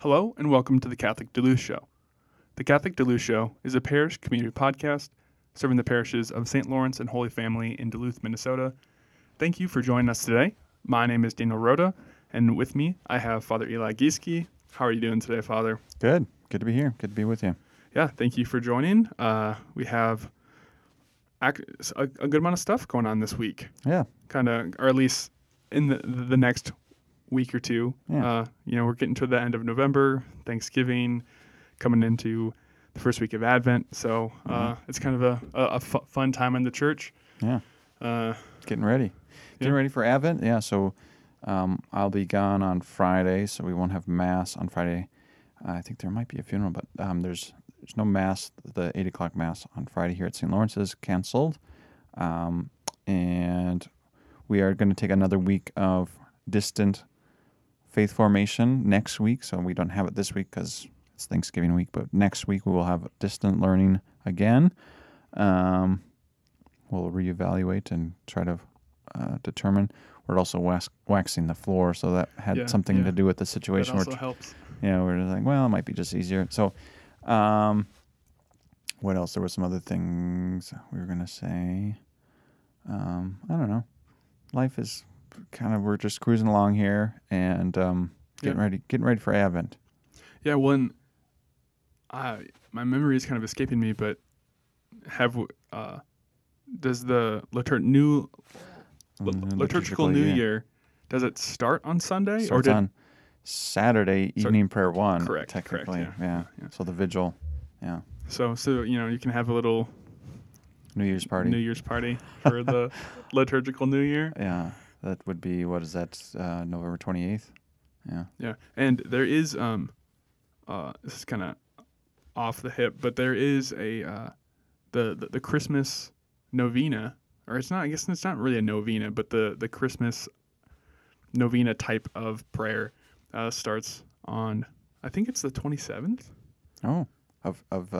Hello and welcome to the Catholic Duluth Show. The Catholic Duluth Show is a parish community podcast serving the parishes of St. Lawrence and Holy Family in Duluth, Minnesota. Thank you for joining us today. My name is Daniel Roda, and with me I have Father Eli Gieske. How are you doing today, Father? Good. Good to be here. Good to be with you. Yeah, thank you for joining. We have a good amount of stuff going on this week. Yeah. Kind of, or at least in the next week or two. Yeah. We're getting to the end of November, Thanksgiving, coming into the first week of Advent. So It's kind of a fun time in the church. Yeah. Getting ready for Advent. Yeah. So I'll be gone on Friday, so we won't have Mass on Friday. I think there might be a funeral, but there's no Mass. The 8 o'clock Mass on Friday here at St. Lawrence is canceled. And we are going to take another week of distant faith formation next week. So we don't have it this week because it's Thanksgiving week, but next week we will have distant learning again. We'll reevaluate and try to determine. We're also waxing the floor, so that had something to do with the situation. That also helps. Yeah, we're like, well, it might be just easier. So what else? There were some other things we were going to say. I don't know. Life is kind of, we're just cruising along here and getting ready for Advent. Yeah, my memory is kind of escaping me, but does the liturgical New Year, does it start on Sunday? Starts on Saturday evening prayer one, correct, technically. Correct, yeah. So the vigil, yeah. So you can have a little New Year's party for the liturgical New Year. Yeah, that would be, what is that, November 28th? Yeah. Yeah, and there is, this is kind of off the hip, but there is a, the Christmas novena, or it's not, I guess it's not really a novena, but the Christmas novena type of prayer starts on, I think it's the 27th. Oh, of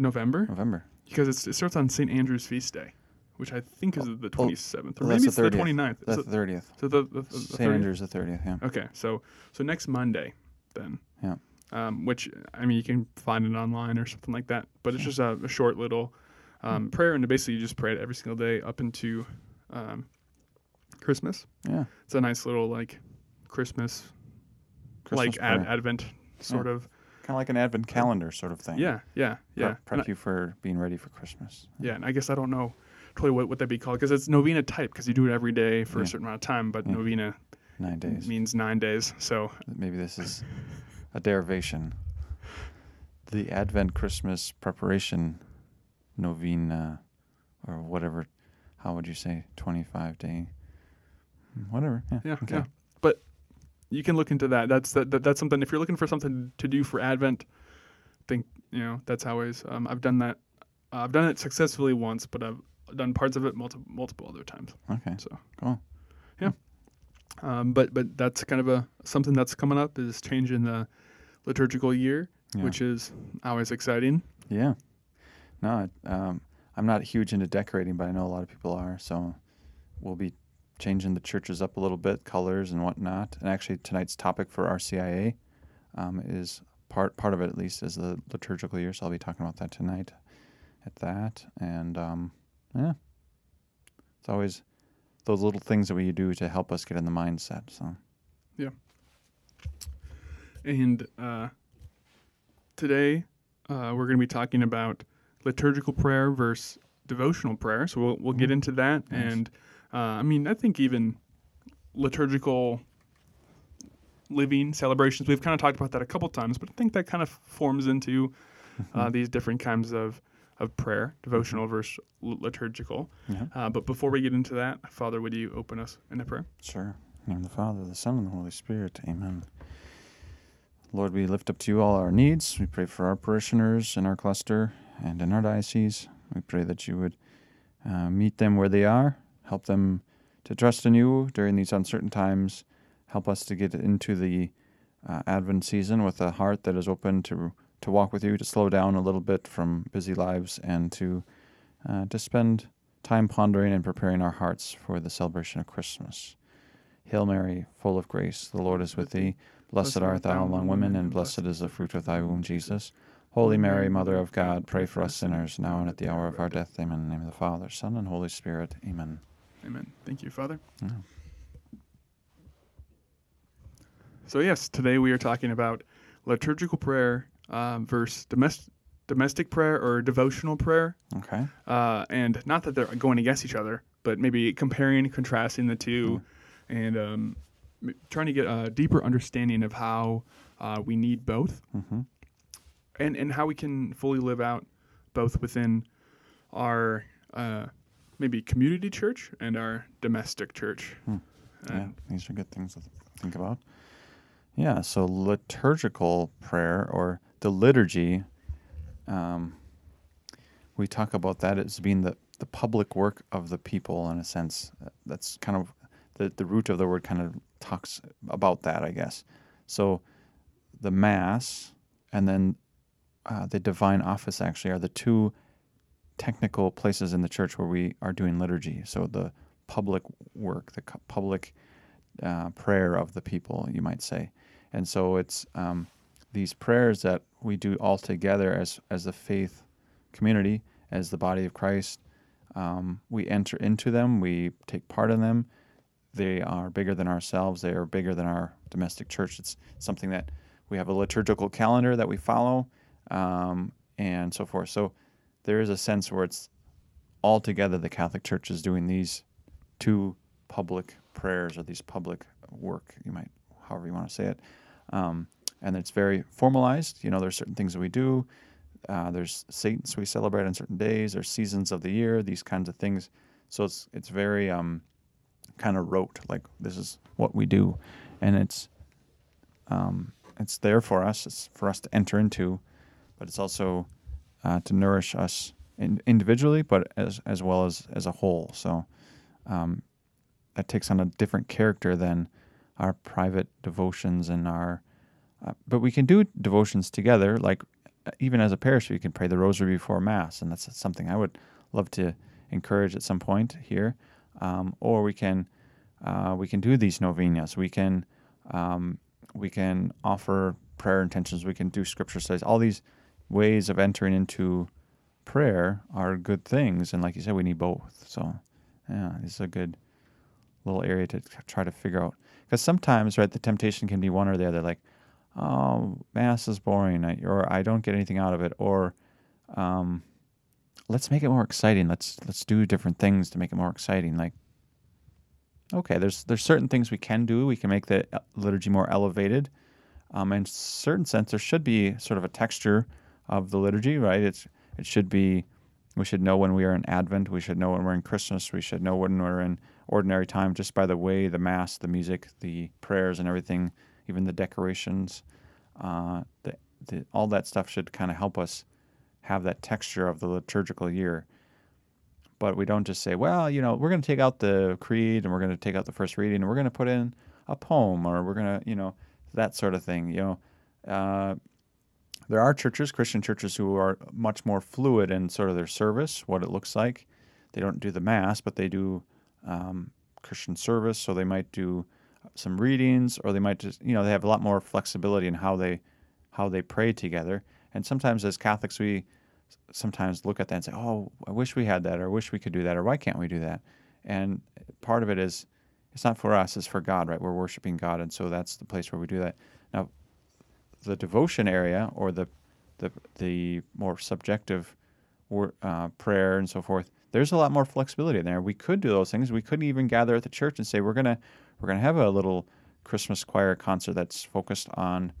November. November. Because it starts on St. Andrew's Feast Day, which I think is the 27th, or maybe it's the 29th. That's the 30th. So the St. 30th. Andrew's the 30th, yeah. Okay, so next Monday, then. Yeah. Which, I mean, you can find it online or something like that, but it's just a short little prayer, and basically you just pray it every single day up into Christmas. Yeah. It's a nice little, like, Christmas Advent sort of. Kind of like an Advent calendar sort of thing. Yeah. Prep you for being ready for Christmas. Yeah, and I guess I don't know totally what that'd be called, because it's novena type, because you do it every day for a certain amount of time, but novena 9 days means 9 days. So maybe this is a derivation. The Advent Christmas preparation novena, or whatever, how would you say, 25-day, whatever. Yeah. But you can look into that. That's something. If you're looking for something to do for Advent, think that's always. I've done that. I've done it successfully once, but I've done parts of it multiple other times. Okay. So cool. Yeah. But that's kind of something that's coming up is change in the liturgical year, which is always exciting. Yeah. No, I'm not huge into decorating, but I know a lot of people are. So we'll be changing the churches up a little bit, colors and whatnot. And actually, tonight's topic for RCIA is part of it, at least, is the liturgical year. So I'll be talking about that tonight at that. And, it's always those little things that we do to help us get in the mindset. So, yeah. And today we're going to be talking about liturgical prayer versus devotional prayer. So we'll get into that. Nice. And I think even liturgical living celebrations, we've kind of talked about that a couple times, but I think that kind of forms into these different kinds of prayer, devotional versus liturgical. Yeah. But before we get into that, Father, would you open us in a prayer? Sure. In the name of the Father, the Son, and the Holy Spirit. Amen. Lord, we lift up to you all our needs. We pray for our parishioners in our cluster and in our diocese. We pray that you would meet them where they are. Help them to trust in you during these uncertain times. Help us to get into the Advent season with a heart that is open to walk with you, to slow down a little bit from busy lives, and to spend time pondering and preparing our hearts for the celebration of Christmas. Hail Mary, full of grace, the Lord is with thee. Blessed art thou among women, and blessed is the fruit of thy womb, Jesus. Holy Mary, Mother of God, pray for us sinners, now and at the hour of our death. Amen. In the name of the Father, Son, and Holy Spirit. Amen. Amen. Thank you, Father. Yeah. So yes, today we are talking about liturgical prayer versus domestic prayer or devotional prayer. Okay. And not that they're going against each other, but maybe comparing and contrasting the two and trying to get a deeper understanding of how we need both and how we can fully live out both within our maybe community church and our domestic church. Yeah, these are good things to think about. Yeah, so liturgical prayer or the liturgy, we talk about that as being the public work of the people in a sense. That's kind of the root of the word kind of talks about that, I guess. So the Mass and then the Divine Office actually are the two technical places in the church where we are doing liturgy. So the public work, the public prayer of the people, you might say. And so it's these prayers that we do all together as the faith community, as the body of Christ. We enter into them. We take part in them. They are bigger than ourselves. They are bigger than our domestic church. It's something that we have a liturgical calendar that we follow and so forth. So there is a sense where it's all together the Catholic Church is doing these two public prayers or these public work, you might, however you want to say it. And it's very formalized. You know, there's certain things that we do. There's saints we celebrate on certain days, or seasons of the year, these kinds of things. So it's very kind of rote, like this is what we do, and it's there for us. It's for us to enter into, but it's also to nourish us individually, but as well as a whole. So that takes on a different character than our private devotions and our. But we can do devotions together, like. Even as a parish, you can pray the rosary before Mass, and that's something I would love to encourage at some point here. Or we can do these novenas. We can offer prayer intentions. We can do scripture studies. All these ways of entering into prayer are good things, and like you said, we need both. So, yeah, this is a good little area to try to figure out. Because sometimes, right, the temptation can be one or the other, like, oh, Mass is boring, or I don't get anything out of it, or let's make it more exciting. Let's do different things to make it more exciting. Like, okay, there's certain things we can do. We can make the liturgy more elevated. In certain sense, there should be sort of a texture of the liturgy, right? It should be, we should know when we are in Advent. We should know when we're in Christmas. We should know when we're in ordinary time, just by the way the Mass, the music, the prayers, and everything. Even the decorations, all that stuff should kind of help us have that texture of the liturgical year. But we don't just say, well, you know, we're going to take out the creed and we're going to take out the first reading and we're going to put in a poem or we're going to, you know, that sort of thing. You know, there are churches, Christian churches, who are much more fluid in sort of their service, what it looks like. They don't do the Mass, but they do Christian service, so they might do some readings, or they might just, you know, they have a lot more flexibility in how they pray together. And sometimes as Catholics, we sometimes look at that and say, oh, I wish we had that, or I wish we could do that, or why can't we do that? And part of it is, it's not for us, it's for God, right? We're worshiping God, and so that's the place where we do that. Now, the devotion area, or the more subjective prayer and so forth, there's a lot more flexibility in there. We could do those things. We could even gather at the church and say, we're going to have a little Christmas choir concert that's focused on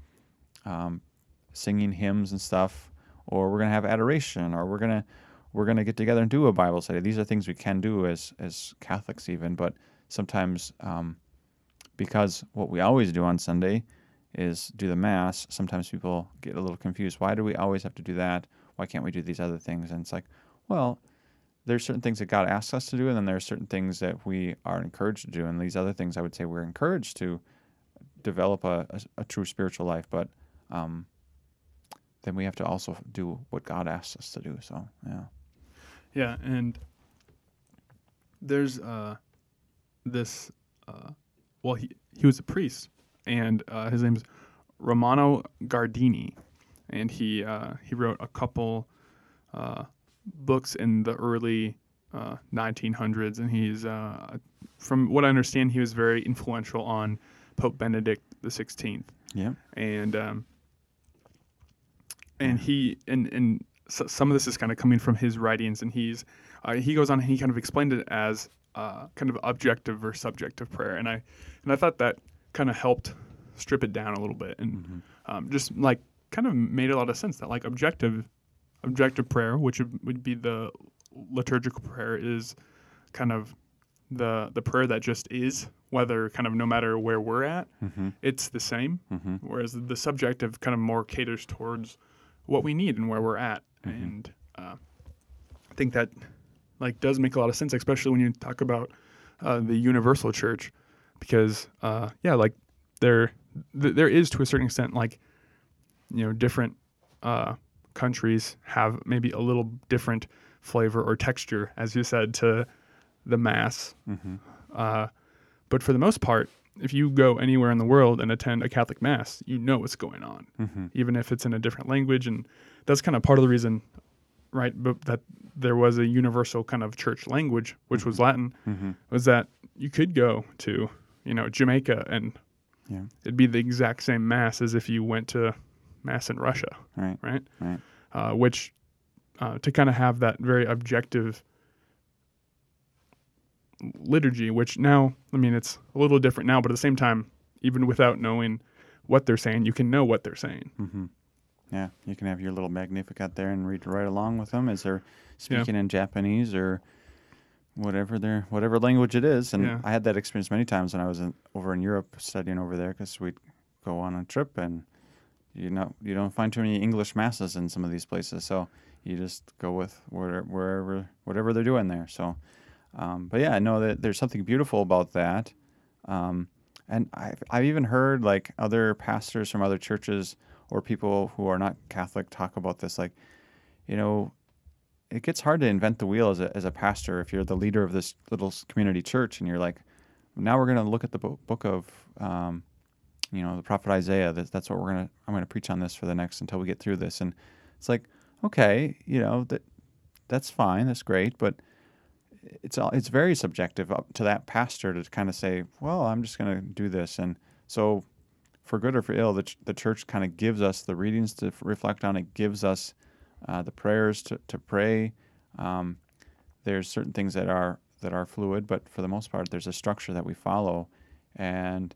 singing hymns and stuff, or we're going to have adoration, or we're going to get together and do a Bible study. These are things we can do as Catholics even, but sometimes because what we always do on Sunday is do the Mass, sometimes people get a little confused. Why do we always have to do that? Why can't we do these other things? And it's like, well, there's certain things that God asks us to do, and then there are certain things that we are encouraged to do. And these other things, I would say, we're encouraged to develop a true spiritual life. But then we have to also do what God asks us to do. So, yeah. Yeah, and there's this, well, he was a priest, and his name's Romano Gardini, and he wrote a couple books in the early 1900s, and he's from what I understand, he was very influential on Pope Benedict the 16th. Yeah, and he and so some of this is kind of coming from his writings, and he goes on and he kind of explained it as kind of objective or subjective prayer, and I thought that kind of helped strip it down a little bit, and just like kind of made a lot of sense that like objective prayer, which would be the liturgical prayer, is kind of the prayer that just is, whether kind of no matter where we're at, it's the same, whereas the subjective kind of more caters towards what we need and where we're at. And I think that like does make a lot of sense, especially when you talk about the universal church, because like there is to a certain extent, like, you know, different countries have maybe a little different flavor or texture, as you said, to the Mass. But for the most part, if you go anywhere in the world and attend a Catholic Mass, you know what's going on, even if it's in a different language. And that's kind of part of the reason, right, but that there was a universal kind of church language, which was Latin, was that you could go to, you know, Jamaica and it'd be the exact same Mass as if you went to Mass in Russia, right? Which to kind of have that very objective liturgy, which now, I mean, it's a little different now, but at the same time, even without knowing what they're saying, you can know what they're saying. Yeah, you can have your little Magnificat there and read right along with them as they're speaking in Japanese or whatever language it is. And I had that experience many times when I was over in Europe studying over there, because we'd go on a trip, and you don't find too many English masses in some of these places, so you just go with whatever they're doing there. So, but yeah, I know that there's something beautiful about that, and I've even heard like other pastors from other churches or people who are not Catholic talk about this. Like, you know, it gets hard to invent the wheel as a pastor if you're the leader of this little community church, and you're like, now we're going to look at the book of, you know, the prophet Isaiah. That's what I'm going to preach on this for the next until we get through this. And it's like, okay, you know, that's fine, that's great, but it's very subjective up to that pastor to kind of say, well, I'm just going to do this. And so, for good or for ill, the church kind of gives us the readings to reflect on. It gives us the prayers to pray. There's certain things that are fluid, but for the most part, there's a structure that we follow. And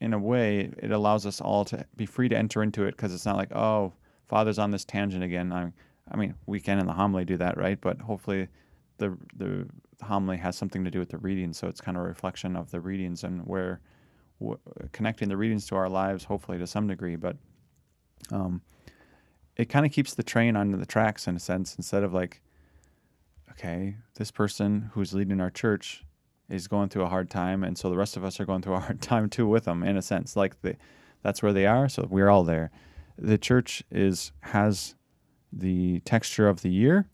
in a way, it allows us all to be free to enter into it, because it's not like, oh, Father's on this tangent again. I mean, we can in the homily do that, right? But hopefully the homily has something to do with the readings, so it's kind of a reflection of the readings and where connecting the readings to our lives, hopefully to some degree, but it kind of keeps the train on the tracks in a sense, instead of like, okay, this person who's leading our church is going through a hard time, and so the rest of us are going through a hard time too with them, in a sense. Like, that's where they are, so we're all there. The church has the texture of the year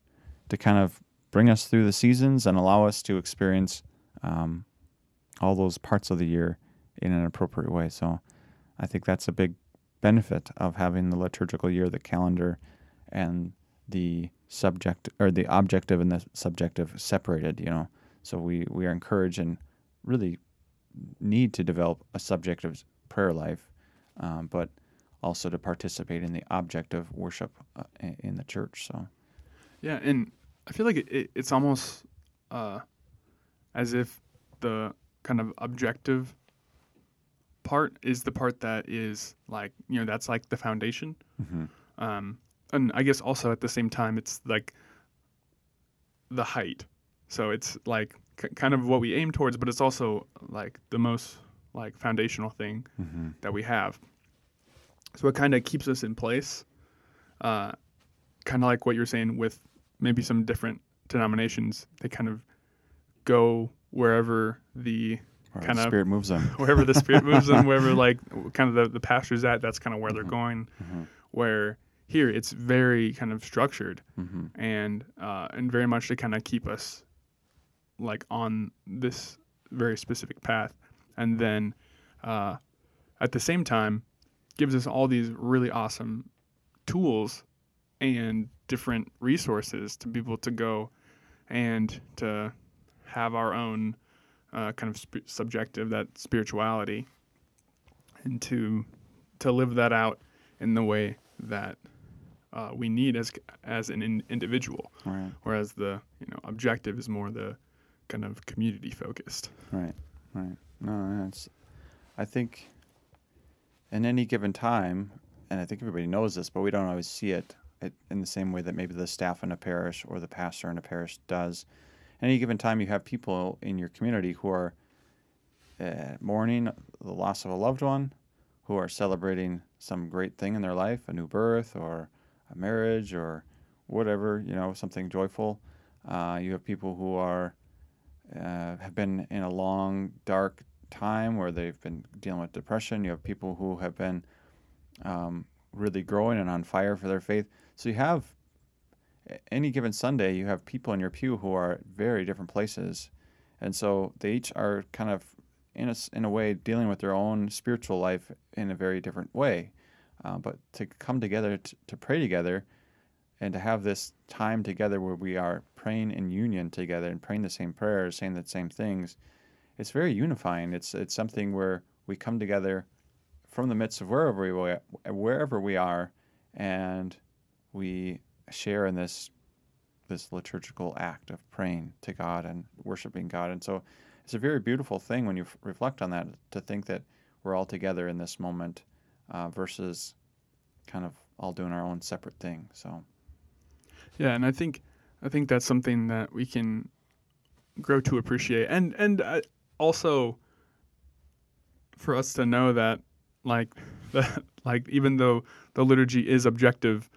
to kind of bring us through the seasons and allow us to experience all those parts of the year in an appropriate way. So I think that's a big benefit of having the liturgical year, the calendar, and the subject, or the objective and the subjective, separated, you know. So we are encouraged and really need to develop a subjective prayer life, but also to participate in the objective worship in the church. So yeah, and I feel like it's almost as if the kind of objective part is the part that is like, you know, that's like the foundation. And I guess also at the same time, it's like the height. So it's like kind of what we aim towards, but it's also like the most like foundational thing that we have. So it kind of keeps us in place, kind of like what you're saying with maybe some different denominations. They kind of go wherever the kind of Spirit moves them. Wherever the Spirit moves them, wherever like kind of the pastor's at, that's kind of where they're going. Where here it's very kind of structured and very much to kind of keep us like on this very specific path. And then at the same time gives us all these really awesome tools and different resources to be able to go and to have our own kind of subjective, that spirituality, and to live that out in the way that we need as an individual. Right. Whereas the objective is more the kind of community focused. Right. No, I think in any given time, and I think everybody knows this, but we don't always see it in the same way that maybe the staff in a parish or the pastor in a parish does. At any given time, you have people in your community who are mourning the loss of a loved one, who are celebrating some great thing in their life, a new birth or a marriage or whatever, something joyful. You have people who are have been in a long, dark time where they've been dealing with depression. You have people who have been really growing and on fire for their faith. So you have, any given Sunday, you have people in your pew who are at very different places. And so they each are kind of, in a way, dealing with their own spiritual life in a very different way. But to come together, to pray together, and to have this time together where we are praying in union together and praying the same prayers, saying the same things, it's very unifying. It's something where we come together from the midst of wherever we are, and we share in this liturgical act of praying to God and worshiping God. And so it's a very beautiful thing when you reflect on that, to think that we're all together in this moment versus kind of all doing our own separate thing. So yeah, and I think that's something that we can grow to appreciate, and also for us to know that like even though the liturgy is objective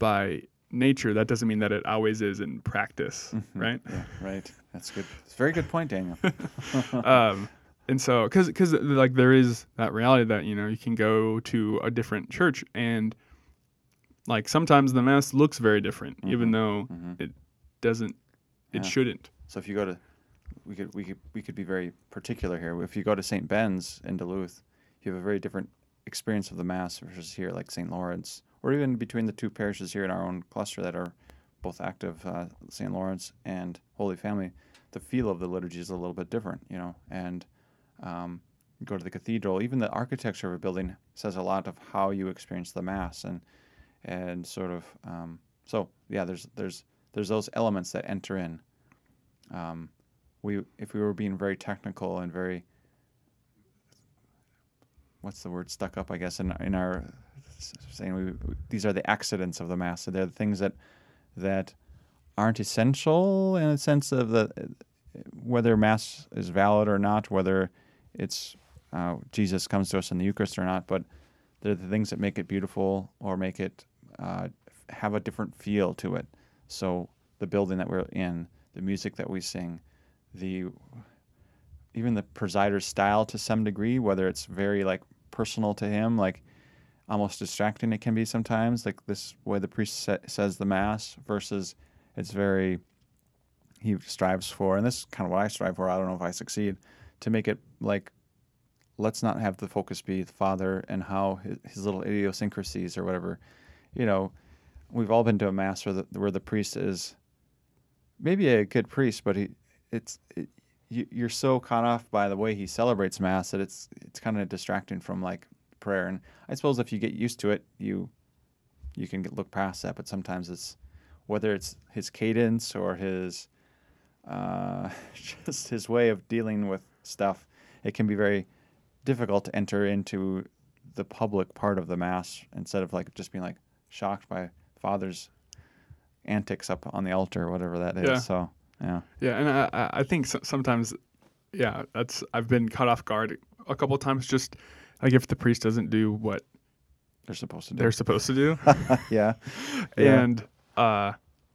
by nature, that doesn't mean that it always is in practice, mm-hmm. Right? Yeah, right. That's good. It's a very good point, Daniel. And so, because like there is that reality that you can go to a different church and like sometimes the mass looks very different, mm-hmm. even though mm-hmm. it doesn't. It shouldn't. So if you go to, we could be very particular here. If you go to St. Ben's in Duluth, you have a very different experience of the mass versus here, like St. Lawrence. Or even between the two parishes here in our own cluster that are both active, St. Lawrence and Holy Family, the feel of the liturgy is a little bit different, And you go to the cathedral, even the architecture of a building says a lot of how you experience the Mass, and sort of. There's those elements that enter in. If we were being very technical and very, what's the word, stuck up, I guess, in our saying, these are the accidents of the Mass. So they're the things that aren't essential in a sense of whether Mass is valid or not, whether it's Jesus comes to us in the Eucharist or not, but they're the things that make it beautiful or make it have a different feel to it. So the building that we're in, the music that we sing, even the presider's style to some degree, whether it's very like personal to him, like almost distracting it can be sometimes, like this way the priest says the Mass versus it's very, he strives for, and this is kind of what I strive for, I don't know if I succeed, to make it like, let's not have the focus be the Father and how his little idiosyncrasies or whatever. We've all been to a Mass where the priest is maybe a good priest, but you're so caught off by the way he celebrates Mass that it's kind of distracting from like prayer. And I suppose if you get used to it, you can look past that. But sometimes it's whether it's his cadence or his just his way of dealing with stuff, it can be very difficult to enter into the public part of the Mass instead of like just being like shocked by Father's antics up on the altar or whatever that is. Yeah. So yeah, and I think sometimes, yeah, that's, I've been caught off guard a couple of times, just like if the priest doesn't do what they're supposed to do. Yeah. And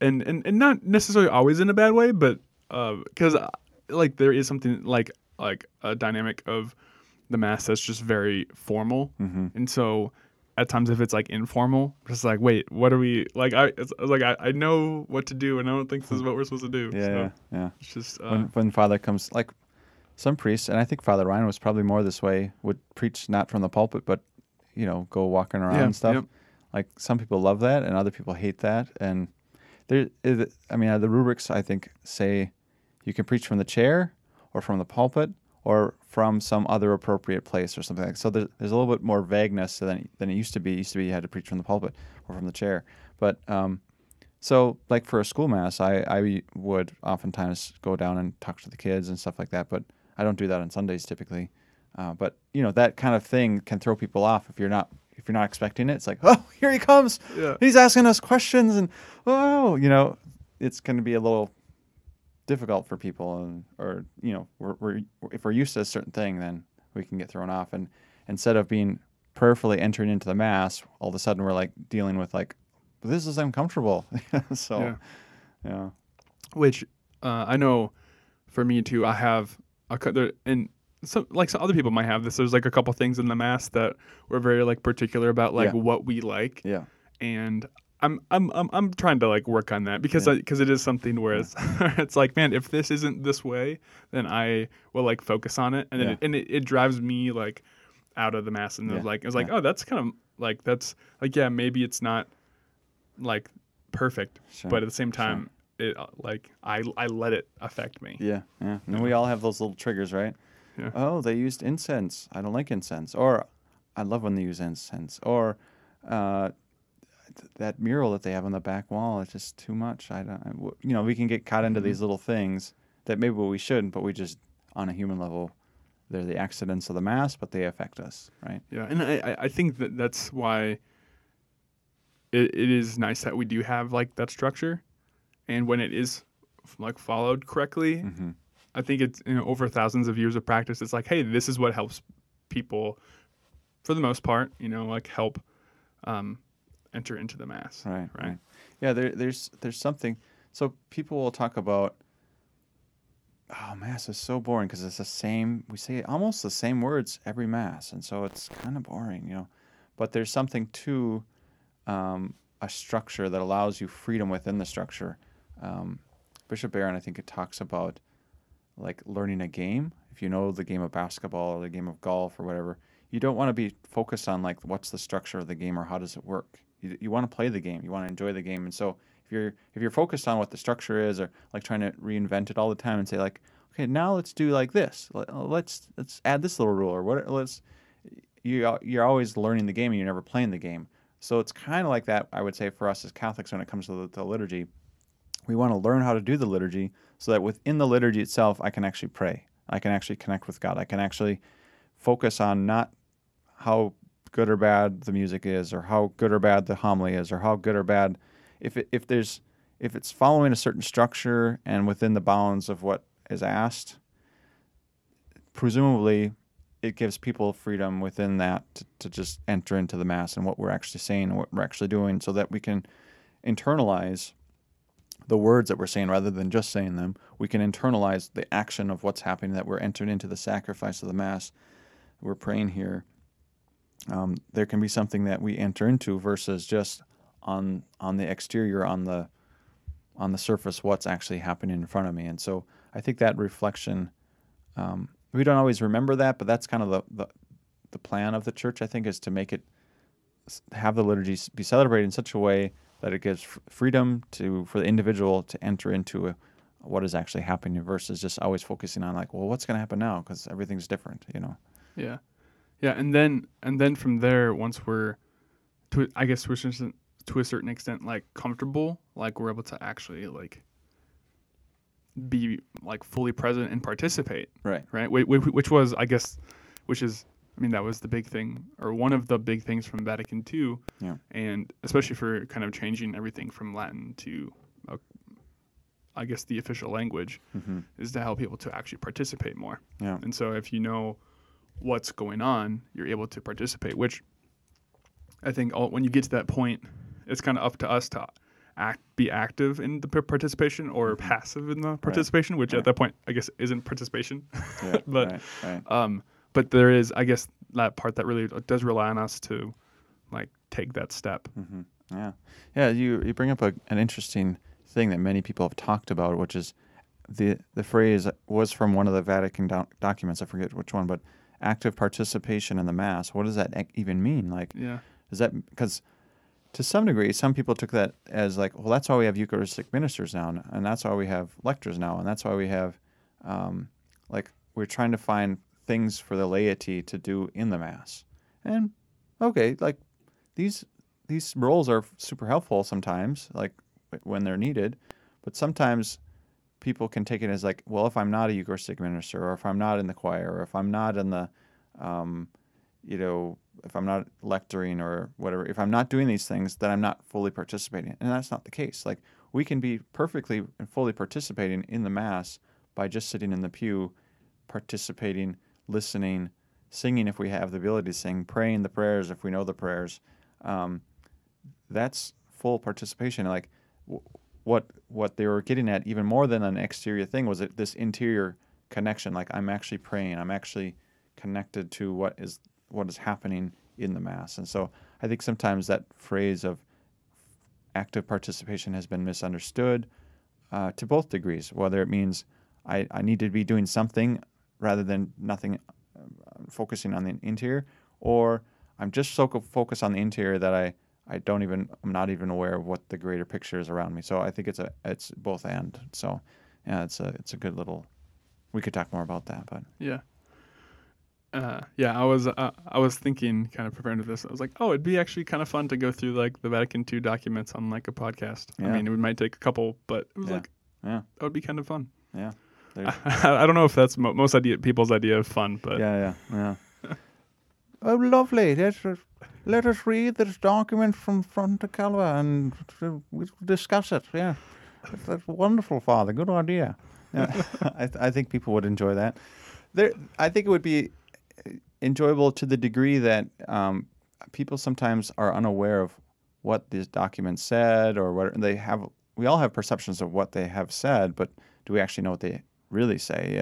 and not necessarily always in a bad way, but because like there is something like a dynamic of the Mass that's just very formal, mm-hmm. and so at times, if it's like informal, just like, wait, what are we like? I know what to do, and I don't think this is what we're supposed to do. Yeah, so. It's just when Father comes, like some priests, and I think Father Ryan was probably more this way, would preach not from the pulpit, but, you know, go walking around and stuff. Yep. Like, some people love that, and other people hate that. And there, I mean, the rubrics, I think, say you can preach from the chair or from the pulpit or from some other appropriate place or something like that. So there's a little bit more vagueness than it used to be. It used to be you had to preach from the pulpit or from the chair. But so, like, for a school mass, I would oftentimes go down and talk to the kids and stuff like that, but I don't do that on Sundays typically. But, you know, that kind of thing can throw people off if you're not expecting it. It's like, oh, here he comes. Yeah. He's asking us questions, and, oh, you know, it's going to be a little difficult for people. And, or, you know, if we're used to a certain thing, then we can get thrown off. And instead of being prayerfully entering into the Mass, all of a sudden we're, like, dealing with, like, this is uncomfortable. So, yeah. Which I know for me, too, I have... And so, like, some other people might have this. There's, like, a couple things in the Mass that we're very, like, particular about, like, what we like. Yeah. And I'm trying to, like, work on that because it is something where it's like, man, if this isn't this way, then I will, like, focus on it, and then it drives me, like, out of the Mass, and I was like, oh, that's kind of like maybe it's not, like, perfect, but at the same time. Sure. It, like, I let it affect me. Yeah. And we all have those little triggers, right? Yeah. Oh, they used incense. I don't like incense. Or I love when they use incense. Or that mural that they have on the back wall is just too much. You know, we can get caught into these little things that maybe we shouldn't, but we just, on a human level, they're the accidents of the Mass, but they affect us, right? Yeah, and I think that that's why it is nice that we do have, like, that structure. And when it is, like, followed correctly, I think it's, you know, over thousands of years of practice, it's like, hey, this is what helps people, for the most part, you know, like, help enter into the Mass. Right. Yeah, there's something. So people will talk about, oh, Mass is so boring because it's the same. We say almost the same words every Mass, and so it's kind of boring, you know. But there's something to a structure that allows you freedom within the structure. Bishop Barron, I think, it talks about, like, learning a game. If you know the game of basketball or the game of golf or whatever, you don't want to be focused on, like, what's the structure of the game or how does it work. You want to play the game. You want to enjoy the game. And so if you're focused on what the structure is, or, like, trying to reinvent it all the time and say, like, okay, now let's do like this. Let's add this little rule, or what. You're always learning the game and you're never playing the game. So it's kind of like that, I would say, for us as Catholics when it comes to the liturgy. We want to learn how to do the liturgy so that within the liturgy itself, I can actually pray. I can actually connect with God. I can actually focus on not how good or bad the music is, or how good or bad the homily is, or how good or bad. If it's following a certain structure and within the bounds of what is asked, presumably it gives people freedom within that to just enter into the Mass and what we're actually saying and what we're actually doing, so that we can internalize the words that we're saying rather than just saying them. We can internalize the action of what's happening, that we're entered into the sacrifice of the Mass. We're praying here. There can be something that we enter into versus just on the exterior, on the surface, what's actually happening in front of me. And so I think that reflection... we don't always remember that, but that's kind of the plan of the Church, I think, is to make it, have the liturgy be celebrated in such a way that it gives freedom for the individual to enter into what is actually happening, versus just always focusing on, like, well, what's going to happen now, because everything's different, you know. Yeah, and then from there, once we're, to a certain extent, like, comfortable, like, we're able to actually, like, be, like, fully present and participate, right, which is that was the big thing, or one of the big things from Vatican II, and especially for kind of changing everything from Latin to I guess the official language, is to help people to actually participate more. And so if you know what's going on, you're able to participate, which I think when you get to that point, it's kind of up to us to be active in the participation, or passive in the participation, which at that point, I guess, isn't participation. Yeah, but but there is, I guess, that part that really does rely on us to, like, take that step. You bring up an interesting thing that many people have talked about, which is the phrase was from one of the Vatican documents. I forget which one, but active participation in the Mass. What does that even mean? Like, yeah. Is that because to some degree, some people took that as like, well, that's why we have Eucharistic ministers now, and that's why we have lectors now, and that's why we have, like, we're trying to find things for the laity to do in the Mass. And okay, like these roles are super helpful sometimes, like when they're needed, but sometimes people can take it as like, well, if I'm not a Eucharistic minister, or if I'm not in the choir, or if I'm not in the, if I'm not lecturing or whatever, if I'm not doing these things, then I'm not fully participating. And that's not the case. Like, we can be perfectly and fully participating in the Mass by just sitting in the pew, participating, listening, singing if we have the ability to sing, praying the prayers if we know the prayers. That's full participation. Like, what they were getting at even more than an exterior thing was this interior connection. Like, I'm actually praying. I'm actually connected to what is happening in the Mass. And so I think sometimes that phrase of active participation has been misunderstood to both degrees, whether it means I need to be doing something rather than nothing, focusing on the interior, or I'm just so focused on the interior that I'm not even aware of what the greater picture is around me. So I think it's both and. So yeah, it's a good little. We could talk more about that, but yeah. I was thinking, kind of preparing for this, I was like, oh, it'd be actually kind of fun to go through like the Vatican II documents on like a podcast. Yeah. I mean, it might take a couple, but it was that would be kind of fun. Yeah. I don't know if that's most people's idea of fun, but yeah. Oh, lovely! Let us read this document from the Calva and we'll discuss it. Yeah, that's wonderful, Father. Good idea. Yeah. I think people would enjoy that. I think it would be enjoyable to the degree that people sometimes are unaware of what these documents said or what they have. We all have perceptions of what they have said, but do we actually know what they really say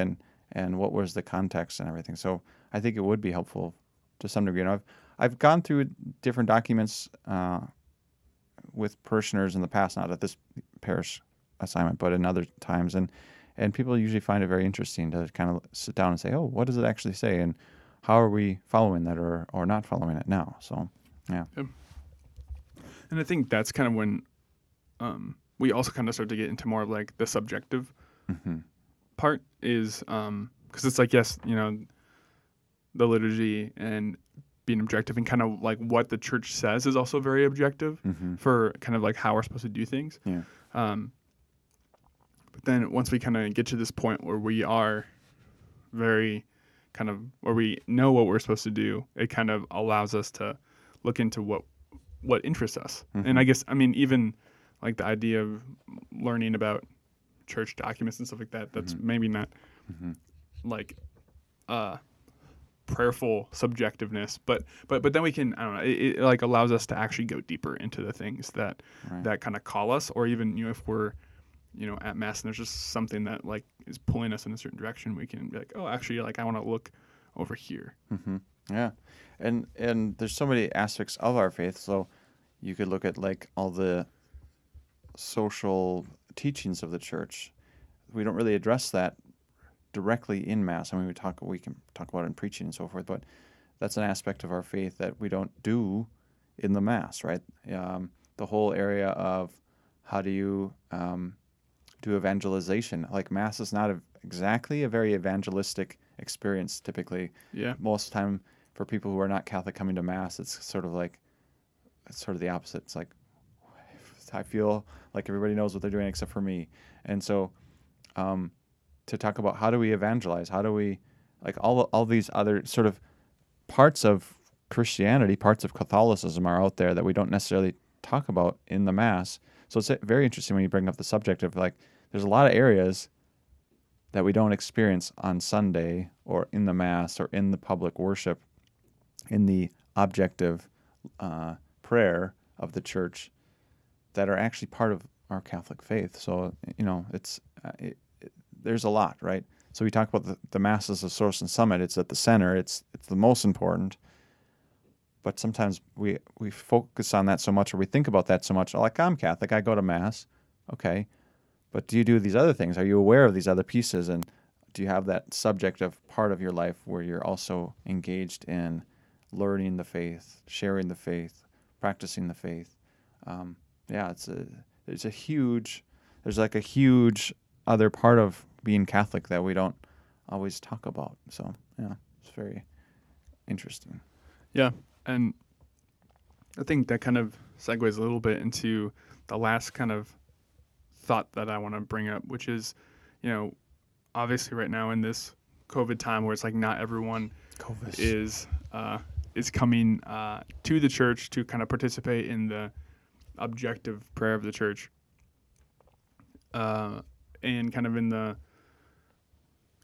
and what was the context and everything? So I think it would be helpful to some degree. You know, I've gone through different documents with parishioners in the past, not at this parish assignment, but in other times, and people usually find it very interesting to kind of sit down and say, oh, what does it actually say, and how are we following that or not following it now? So, yeah. And I think that's kind of when we also kind of start to get into more of like the subjective part is, because it's like, yes, you know, the liturgy and being objective and kind of like what the church says is also very objective for kind of like how we're supposed to do things. Yeah. But then once we kind of get to this point where we are very kind of, where we know what we're supposed to do, it kind of allows us to look into what interests us. Mm-hmm. And I guess, I mean, even like the idea of learning about church documents and stuff like that, that's maybe not like prayerful subjectiveness, but then we can, I don't know, it like allows us to actually go deeper into the things that that kind of call us, or even, you know, if we're, you know, at Mass and there's just something that like is pulling us in a certain direction, we can be like, oh, actually, like I want to look over here. Yeah, and there's so many aspects of our faith. So you could look at like all the social teachings of the church. We don't really address that directly in Mass. I mean, we can talk about it in preaching and so forth, but that's an aspect of our faith that we don't do in the Mass, right? The whole area of how do you do evangelization. Like, Mass is not exactly a very evangelistic experience, typically. Yeah. Most of the time, for people who are not Catholic coming to Mass, it's sort of the opposite. It's like, I feel like everybody knows what they're doing except for me. And so to talk about how do we evangelize, how do we, like all these other sort of parts of Christianity, parts of Catholicism are out there that we don't necessarily talk about in the Mass. So it's very interesting when you bring up the subject of like, there's a lot of areas that we don't experience on Sunday or in the Mass or in the public worship, in the objective prayer of the church, that are actually part of our Catholic faith. So, you know, there's a lot, right? So we talk about the Mass as the source and summit. It's at the center. It's the most important. But sometimes we focus on that so much, or we think about that so much. Like, I'm Catholic. I go to Mass. Okay. But do you do these other things? Are you aware of these other pieces? And do you have that subject of part of your life where you're also engaged in learning the faith, sharing the faith, practicing the faith? There's a huge other part of being Catholic that we don't always talk about. So, yeah, it's very interesting. Yeah, and I think that kind of segues a little bit into the last kind of thought that I want to bring up, which is, you know, obviously right now in this COVID time where it's like not everyone is coming to the church to kind of participate in the objective prayer of the church, and kind of in the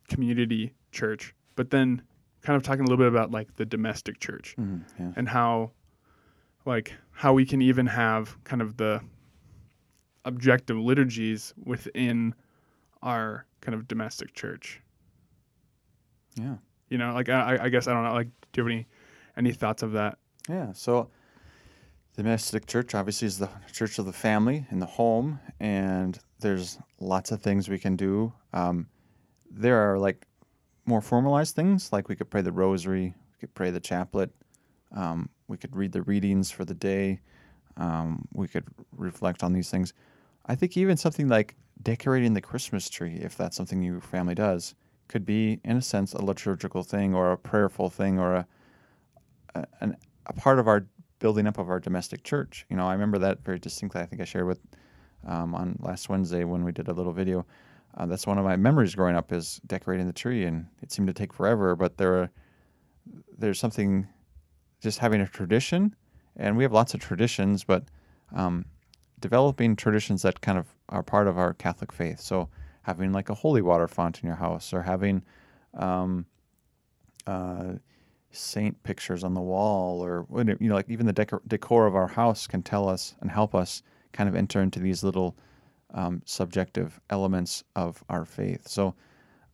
community church, but then kind of talking a little bit about like the domestic church and how we can even have kind of the objective liturgies within our kind of domestic church. Yeah. You know, like, I guess, I don't know, like, do you have any thoughts of that? Yeah. So the domestic church obviously is the church of the family and the home, and there's lots of things we can do. There are like more formalized things, like we could pray the rosary, we could pray the chaplet, we could read the readings for the day, we could reflect on these things. I think even something like decorating the Christmas tree, if that's something your family does, could be, in a sense, a liturgical thing or a prayerful thing or a part of our building up of our domestic church. You know, I remember that very distinctly. I think I shared with on last Wednesday when we did a little video. That's one of my memories growing up, is decorating the tree, and it seemed to take forever, but there's something just having a tradition, and we have lots of traditions, but developing traditions that kind of are part of our Catholic faith. So having like a holy water font in your house, or having saint pictures on the wall, or, you know, like even the decor of our house can tell us and help us kind of enter into these little subjective elements of our faith. So,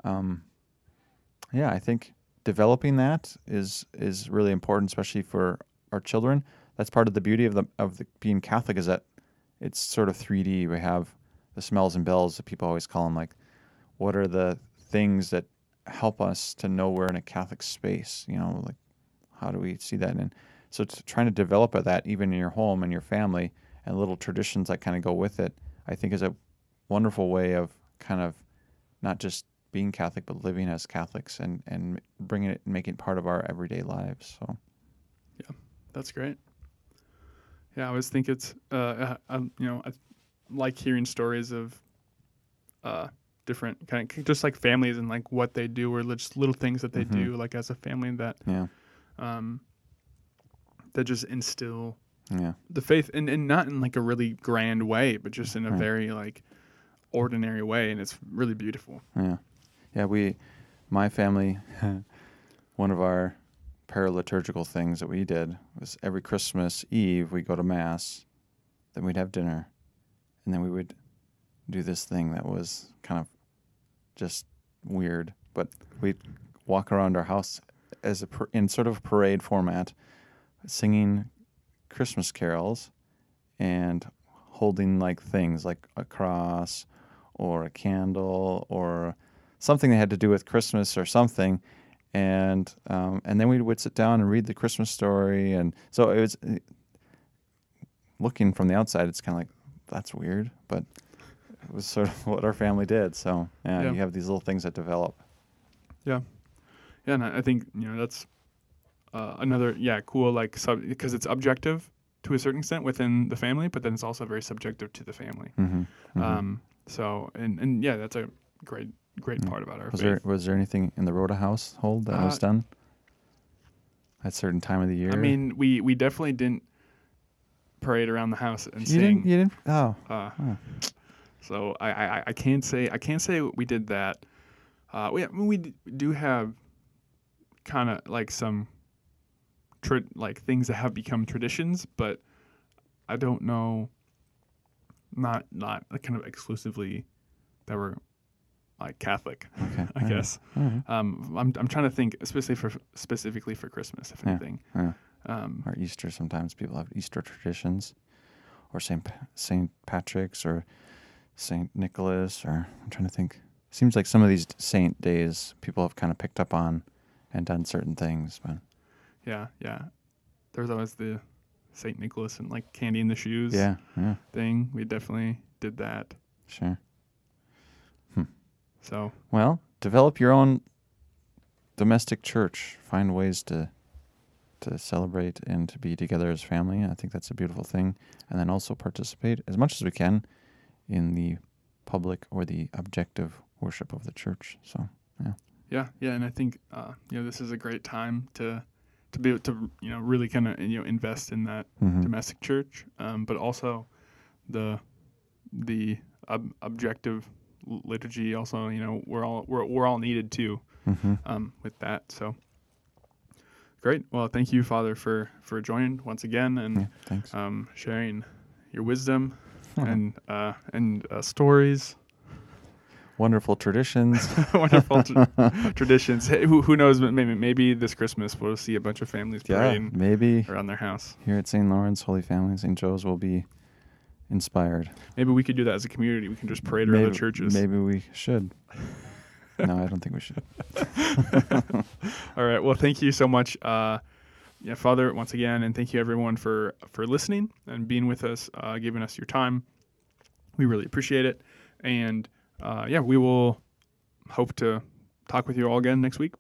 I think developing that is really important, especially for our children. That's part of the beauty of being Catholic, is that it's sort of 3D. We have the smells and bells that people always call them. Like, what are the things that help us to know we're in a Catholic space? You know, like, how do we see that? And so trying to develop that even in your home and your family, and little traditions that kind of go with it, I think is a wonderful way of kind of not just being Catholic, but living as Catholics and bringing it and making it part of our everyday lives. So, yeah, that's great. Yeah, I always think it's, I like hearing stories of different kind of, just like families and like what they do, or just little things that they do, like as a family that just instill the faith, and not in like a really grand way, but just in a very like ordinary way, and it's really beautiful. Yeah, my family, one of our paraliturgical things that we did was every Christmas Eve we go to Mass, then we'd have dinner, and then we would do this thing that was kind of just weird, but we'd walk around our house as in sort of parade format, singing Christmas carols and holding like things like a cross or a candle or something that had to do with Christmas or something. And then we would sit down and read the Christmas story. And so it was, looking from the outside, it's kind of like, that's weird, but it was sort of what our family did. So you have these little things that develop. Yeah. And I think, you know, that's another, cool, like, because it's objective to a certain extent within the family, but then it's also very subjective to the family. So, and yeah, that's a great part about our faith. Was there anything in the Roda household that was done at a certain time of the year? I mean, we definitely didn't parade around the house and sing. You didn't? Oh. So I can't say we did that. We do have kind of like some like things that have become traditions, but I don't know, not kind of exclusively that were like Catholic, okay. I guess. Right. I'm trying to think specifically for Christmas, if anything. Yeah. Or Easter. Sometimes people have Easter traditions, or Saint Patrick's, or St. Nicholas, or I'm trying to think. Seems like some of these saint days people have kind of picked up on and done certain things. But yeah. There's always the St. Nicholas and like candy in the shoes thing. We definitely did that. Sure. So, well, develop your own domestic church. Find ways to celebrate and to be together as family. I think that's a beautiful thing. And then also participate as much as we can in the public or the objective worship of the church. So, yeah. And I think this is a great time to be able to really kind of invest in that domestic church, but also the objective liturgy. Also, we're all needed too with that. So. Great. Well, thank you, Father, for joining once again and sharing your wisdom and stories. Wonderful traditions. Wonderful traditions. Hey, who knows? Maybe this Christmas we'll see a bunch of families praying maybe around their house. Here at St. Lawrence, Holy Family, St. Joe's will be inspired. Maybe we could do that as a community. We can just pray to other churches. Maybe we should. No, I don't think we should. All right. Well, thank you so much, Father, once again, and thank you everyone for listening and being with us, giving us your time. We really appreciate it, and we will hope to talk with you all again next week.